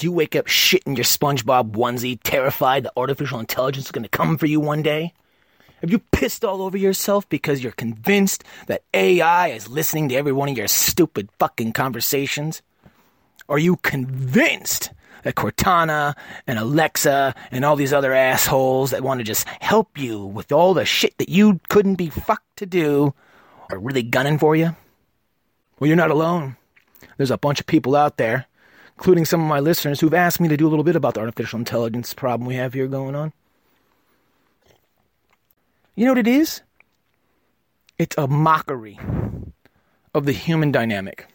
Do you wake up shit in your SpongeBob onesie, terrified that artificial intelligence is going to come for you one day? Have you pissed all over yourself because you're convinced that AI is listening to every one of your stupid fucking conversations? Are you convinced that Cortana and Alexa and all these other assholes that want to just help you with all the shit that you couldn't be fucked to do are really gunning for you? Well, you're not alone. There's a bunch of people out there, including some of my listeners, who've asked me to do a little bit about the artificial intelligence problem we have here going on. You know what it is? It's a mockery of the human dynamic.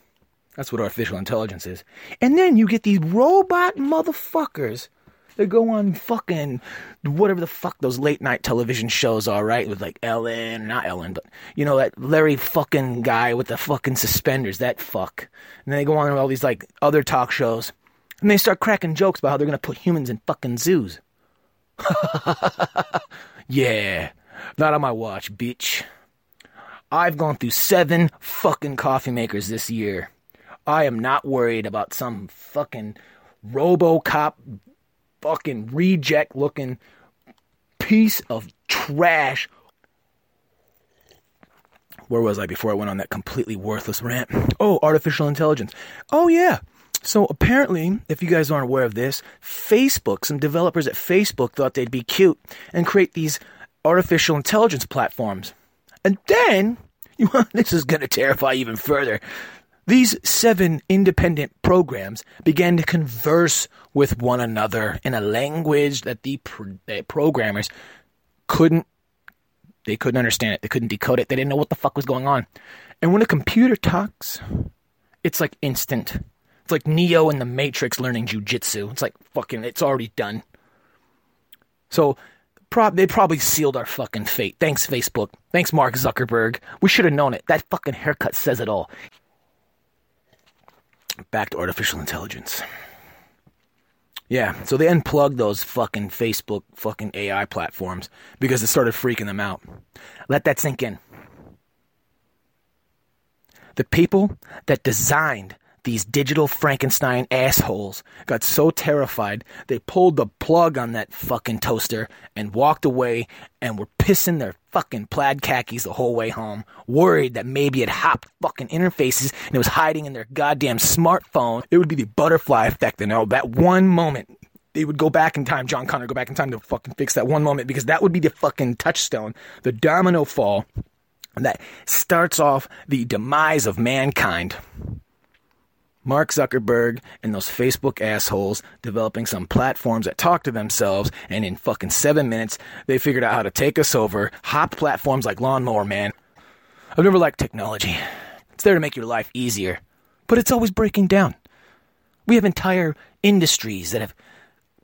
That's what artificial intelligence is. And then you get these robot motherfuckers that go on fucking whatever the fuck those late night television shows are, right? With like Ellen, not Ellen, but you know, that Larry fucking guy with the fucking suspenders, that fuck. And then they go on all these like other talk shows and they start cracking jokes about how they're going to put humans in fucking zoos. Yeah, not on my watch, bitch. I've gone through 7 fucking coffee makers this year. I am not worried about some fucking RoboCop fucking reject looking piece of trash. Where was I before I went on that completely worthless rant? Oh, artificial intelligence. Oh, yeah. So apparently, if you guys aren't aware of this, Facebook, some developers at Facebook thought they'd be cute and create these artificial intelligence platforms. And then, this is going to terrify you even further. These 7 independent programs began to converse with one another in a language that the programmers couldn't understand it. They couldn't decode it. They didn't know what the fuck was going on. And when a computer talks, it's like instant. It's like Neo in the Matrix learning jujitsu. It's like fucking, it's already done. So they probably sealed our fucking fate. Thanks, Facebook. Thanks, Mark Zuckerberg. We should have known it. That fucking haircut says it all. Back to artificial intelligence. Yeah, so they unplugged those fucking Facebook fucking AI platforms because it started freaking them out. Let that sink in. The people that designed these digital Frankenstein assholes got so terrified they pulled the plug on that fucking toaster and walked away and were pissing their fucking plaid khakis the whole way home, worried that maybe it hopped fucking interfaces and it was hiding in their goddamn smartphone. It would be the butterfly effect, you know, that one moment. They would go back in time, John Connor, go back in time to fucking fix that one moment, because that would be the fucking touchstone, the domino fall that starts off the demise of mankind. Mark Zuckerberg and those Facebook assholes developing some platforms that talk to themselves, and in fucking 7 minutes, they figured out how to take us over, hop platforms like Lawnmower Man. I've never liked technology. It's there to make your life easier, but it's always breaking down. We have entire industries that have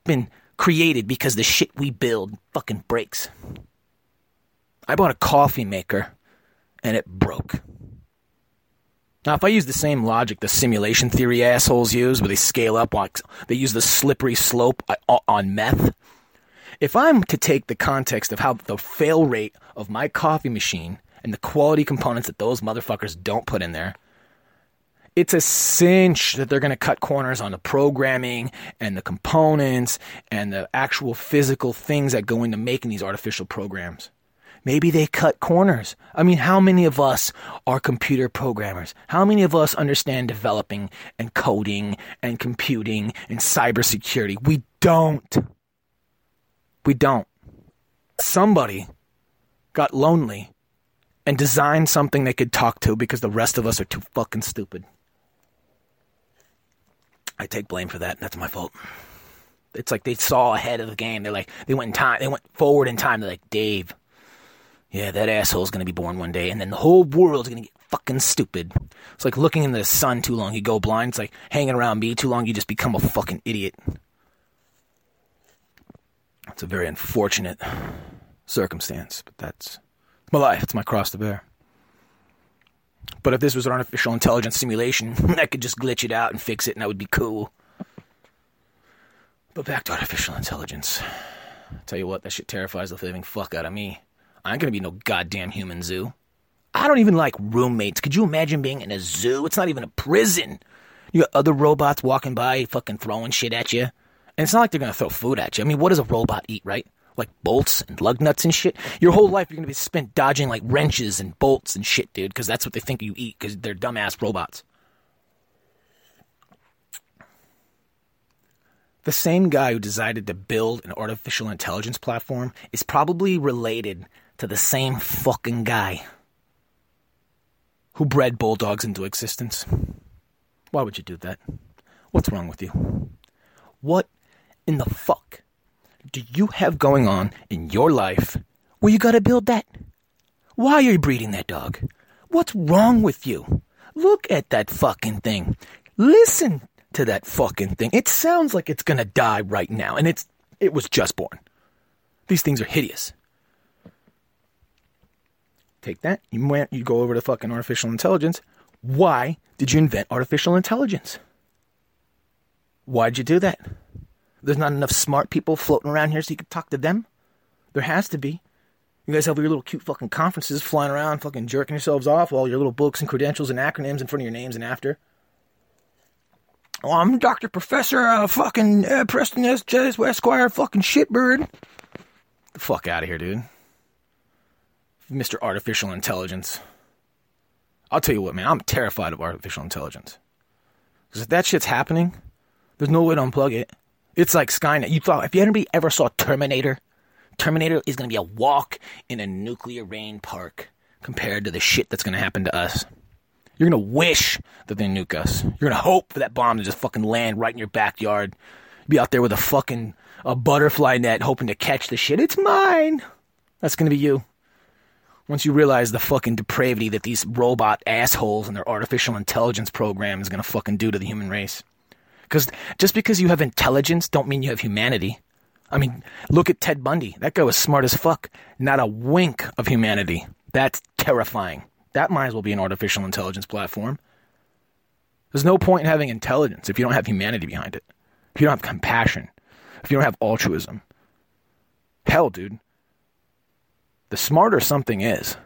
been created because the shit we build fucking breaks. I bought a coffee maker, and it broke. Now, if I use the same logic the simulation theory assholes use, where they scale up, like they use the slippery slope on meth, if I'm to take the context of how the fail rate of my coffee machine and the quality components that those motherfuckers don't put in there, it's a cinch that they're going to cut corners on the programming and the components and the actual physical things that go into making these artificial programs. Maybe they cut corners. I mean, how many of us are computer programmers? How many of us understand developing and coding and computing and cybersecurity? We don't. Somebody got lonely and designed something they could talk to because the rest of us are too fucking stupid. I take blame for that. That's my fault. It's like they saw ahead of the game. They're like, they went forward in time. They're like, Dave. Yeah, that asshole's gonna be born one day, and then the whole world's gonna get fucking stupid. It's like looking in the sun too long, you go blind. It's like hanging around me too long, you just become a fucking idiot. It's a very unfortunate circumstance, but that's my life. It's my cross to bear. But if this was an artificial intelligence simulation, I could just glitch it out and fix it, and I would be cool. But back to artificial intelligence. I'll tell you what, that shit terrifies the living fuck out of me. I ain't gonna be no goddamn human zoo. I don't even like roommates. Could you imagine being in a zoo? It's not even a prison. You got other robots walking by, fucking throwing shit at you. And it's not like they're going to throw food at you. I mean, what does a robot eat, right? Like bolts and lug nuts and shit. Your whole life you're going to be spent dodging like wrenches and bolts and shit, dude, because that's what they think you eat, because they're dumbass robots. The same guy who decided to build an artificial intelligence platform is probably related to the same fucking guy who bred bulldogs into existence. Why would you do that? What's wrong with you? What in the fuck do you have going on in your life where you gotta build that? Why are you breeding that dog? What's wrong with you? Look at that fucking thing. Listen to that fucking thing. It sounds like it's gonna die right now, and it was just born. These things are hideous. Take that. You go over to fucking artificial intelligence. Why did you invent artificial intelligence? Why'd you do that? There's not enough smart people floating around here so you could talk to them. There has to be. You guys have your little cute fucking conferences flying around, fucking jerking yourselves off, all your little books and credentials and acronyms in front of your names and after. Oh, I'm Dr. Professor fucking Preston S. J. Esquire fucking shitbird. The fuck out of here, dude. Mr. Artificial Intelligence. I'll tell you what, man. I'm terrified of artificial intelligence. Because if that shit's happening, there's no way to unplug it. It's like Skynet. You thought, if anybody ever saw Terminator, Terminator is going to be a walk in a nuclear rain park compared to the shit that's going to happen to us. You're going to wish that they nuke us. You're going to hope for that bomb to just fucking land right in your backyard. You'll be out there with a fucking butterfly net hoping to catch the shit. It's mine. That's going to be you. Once you realize the fucking depravity that these robot assholes and their artificial intelligence program is going to fucking do to the human race. Because just because you have intelligence don't mean you have humanity. I mean, look at Ted Bundy. That guy was smart as fuck. Not a wink of humanity. That's terrifying. That might as well be an artificial intelligence platform. There's no point in having intelligence if you don't have humanity behind it. If you don't have compassion. If you don't have altruism. Hell, dude. The smarter something is,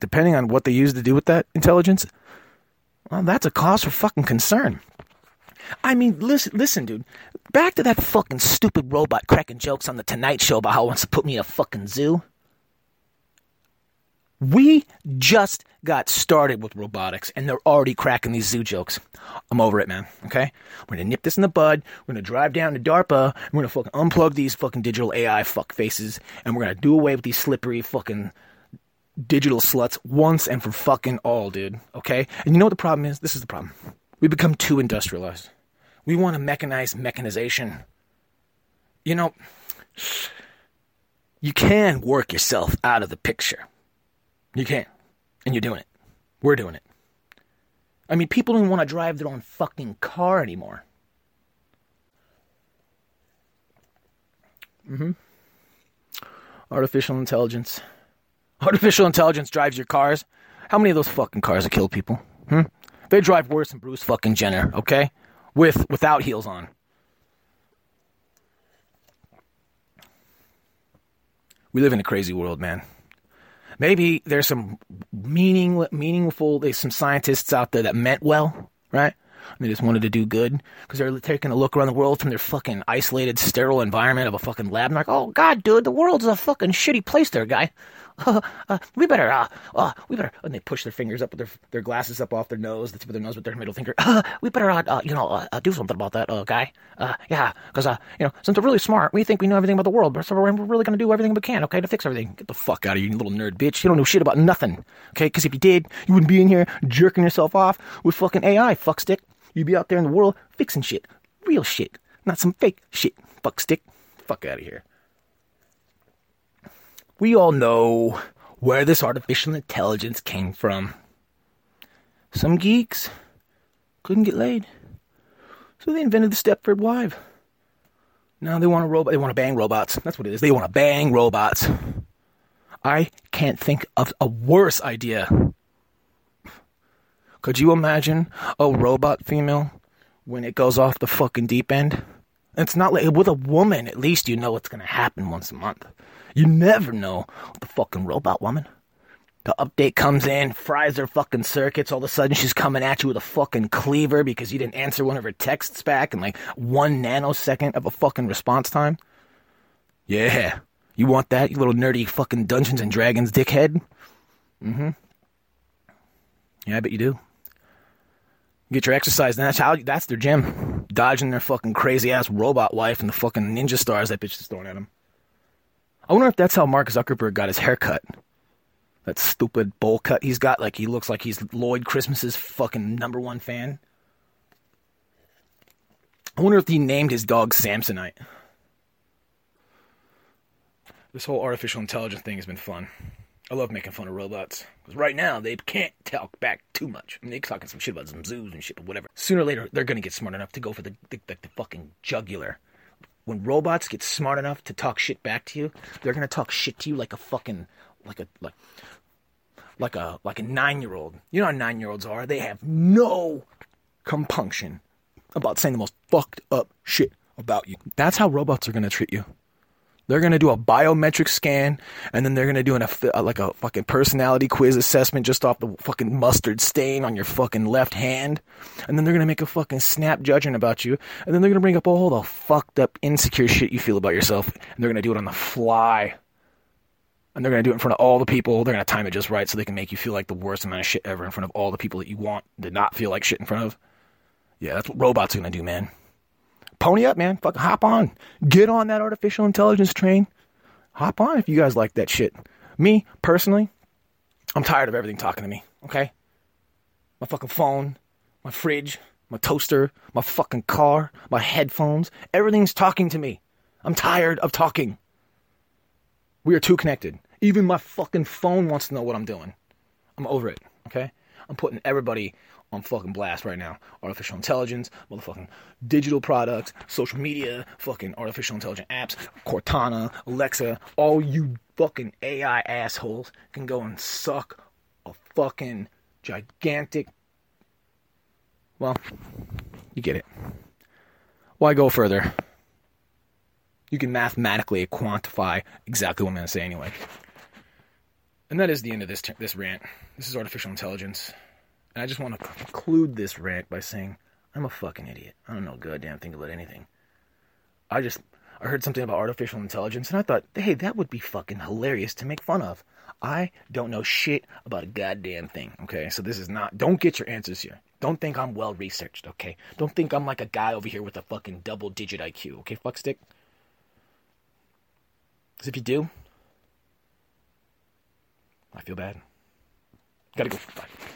depending on what they use to do with that intelligence, well, that's a cause for fucking concern. I mean, listen, dude. Back to that fucking stupid robot cracking jokes on The Tonight Show about how it wants to put me in a fucking zoo. We just got started with robotics, and they're already cracking these zoo jokes. I'm over it, man, okay? We're going to nip this in the bud. We're going to drive down to DARPA. We're going to fucking unplug these fucking digital AI fuck faces, and we're going to do away with these slippery fucking digital sluts once and for fucking all, dude, okay? And you know what the problem is? This is the problem. We become too industrialized. We want to mechanize mechanization. You know, you can work yourself out of the picture. You can. And you're doing it. We're doing it. I mean, people don't even want to drive their own fucking car anymore. Mm-hmm. Artificial intelligence. Artificial intelligence drives your cars. How many of those fucking cars have killed people? They drive worse than Bruce fucking Jenner, okay? Without heels on. We live in a crazy world, man. Maybe there's some meaningful, there's some scientists out there that meant well, right? And they just wanted to do good because they're taking a look around the world from their fucking isolated, sterile environment of a fucking lab. And like, oh, God, dude, the world's a fucking shitty place there, guy. We better, and they push their fingers up with their glasses up off their nose, the tip of their nose with their middle finger. We better do something about that, guy. Because since we're really smart, we think we know everything about the world, but so we're really going to do everything we can, okay, to fix everything. Get the fuck out of here, you little nerd bitch. You don't know shit about nothing, okay? Because if you did, you wouldn't be in here jerking yourself off with fucking AI, fuckstick. You'd be out there in the world fixing shit. Real shit. Not some fake shit, fuckstick. Fuck out of here. We all know where this artificial intelligence came from. Some geeks couldn't get laid, so they invented the Stepford Wife. Now they want a robot. They want to bang robots. That's what it is. They want to bang robots. I can't think of a worse idea. Could you imagine a robot female when it goes off the fucking deep end? It's not like with a woman. At least you know what's going to happen once a month. You never know the fucking robot woman. The update comes in, fries her fucking circuits. All of a sudden, she's coming at you with a fucking cleaver because you didn't answer one of her texts back in like 1 nanosecond of a fucking response time. Yeah. You want that, you little nerdy fucking Dungeons and Dragons dickhead? Mm-hmm. Yeah, I bet you do. Get your exercise, and that's their gym. Dodging their fucking crazy-ass robot wife and the fucking ninja stars that bitch is throwing at him. I wonder if that's how Mark Zuckerberg got his haircut. That stupid bowl cut he's got, like he looks like he's Lloyd Christmas's fucking #1 fan. I wonder if he named his dog Samsonite. This whole artificial intelligence thing has been fun. I love making fun of robots. Because right now, they can't talk back too much. I mean, they're talking some shit about some zoos and shit, but whatever. Sooner or later, they're going to get smart enough to go for the fucking jugular. When robots get smart enough to talk shit back to you, they're going to talk shit to you like a fucking... Like a 9-year-old. You know how 9-year-olds are. They have no compunction about saying the most fucked up shit about you. That's how robots are going to treat you. They're going to do a biometric scan, and then they're going to do a fucking personality quiz assessment just off the fucking mustard stain on your fucking left hand. And then they're going to make a fucking snap judgment about you. And then they're going to bring up all the fucked up, insecure shit you feel about yourself. And they're going to do it on the fly. And they're going to do it in front of all the people. They're going to time it just right so they can make you feel like the worst amount of shit ever in front of all the people that you want to not feel like shit in front of. Yeah, that's what robots are going to do, man. Pony up, man. Fucking hop on. Get on that artificial intelligence train. Hop on if you guys like that shit. Me, personally, I'm tired of everything talking to me, okay? My fucking phone, my fridge, my toaster, my fucking car, my headphones. Everything's talking to me. I'm tired of talking. We are too connected. Even my fucking phone wants to know what I'm doing. I'm over it, okay? I'm putting everybody... on fucking blast right now. Artificial intelligence, motherfucking digital products, social media, fucking artificial intelligent apps, Cortana, Alexa, all you fucking AI assholes can go and suck a fucking gigantic... Well, you get it. Why go further? You can mathematically quantify exactly what I'm going to say anyway. And that is the end of this rant. This is artificial intelligence. And I just want to conclude this rant by saying, I'm a fucking idiot. I don't know a goddamn thing about anything. I heard something about artificial intelligence, and I thought, hey, that would be fucking hilarious to make fun of. I don't know shit about a goddamn thing, okay? So this is not, don't get your answers here. Don't think I'm well-researched, okay? Don't think I'm like a guy over here with a fucking double-digit IQ, okay, fuckstick? Because if you do, I feel bad. Gotta go. Bye.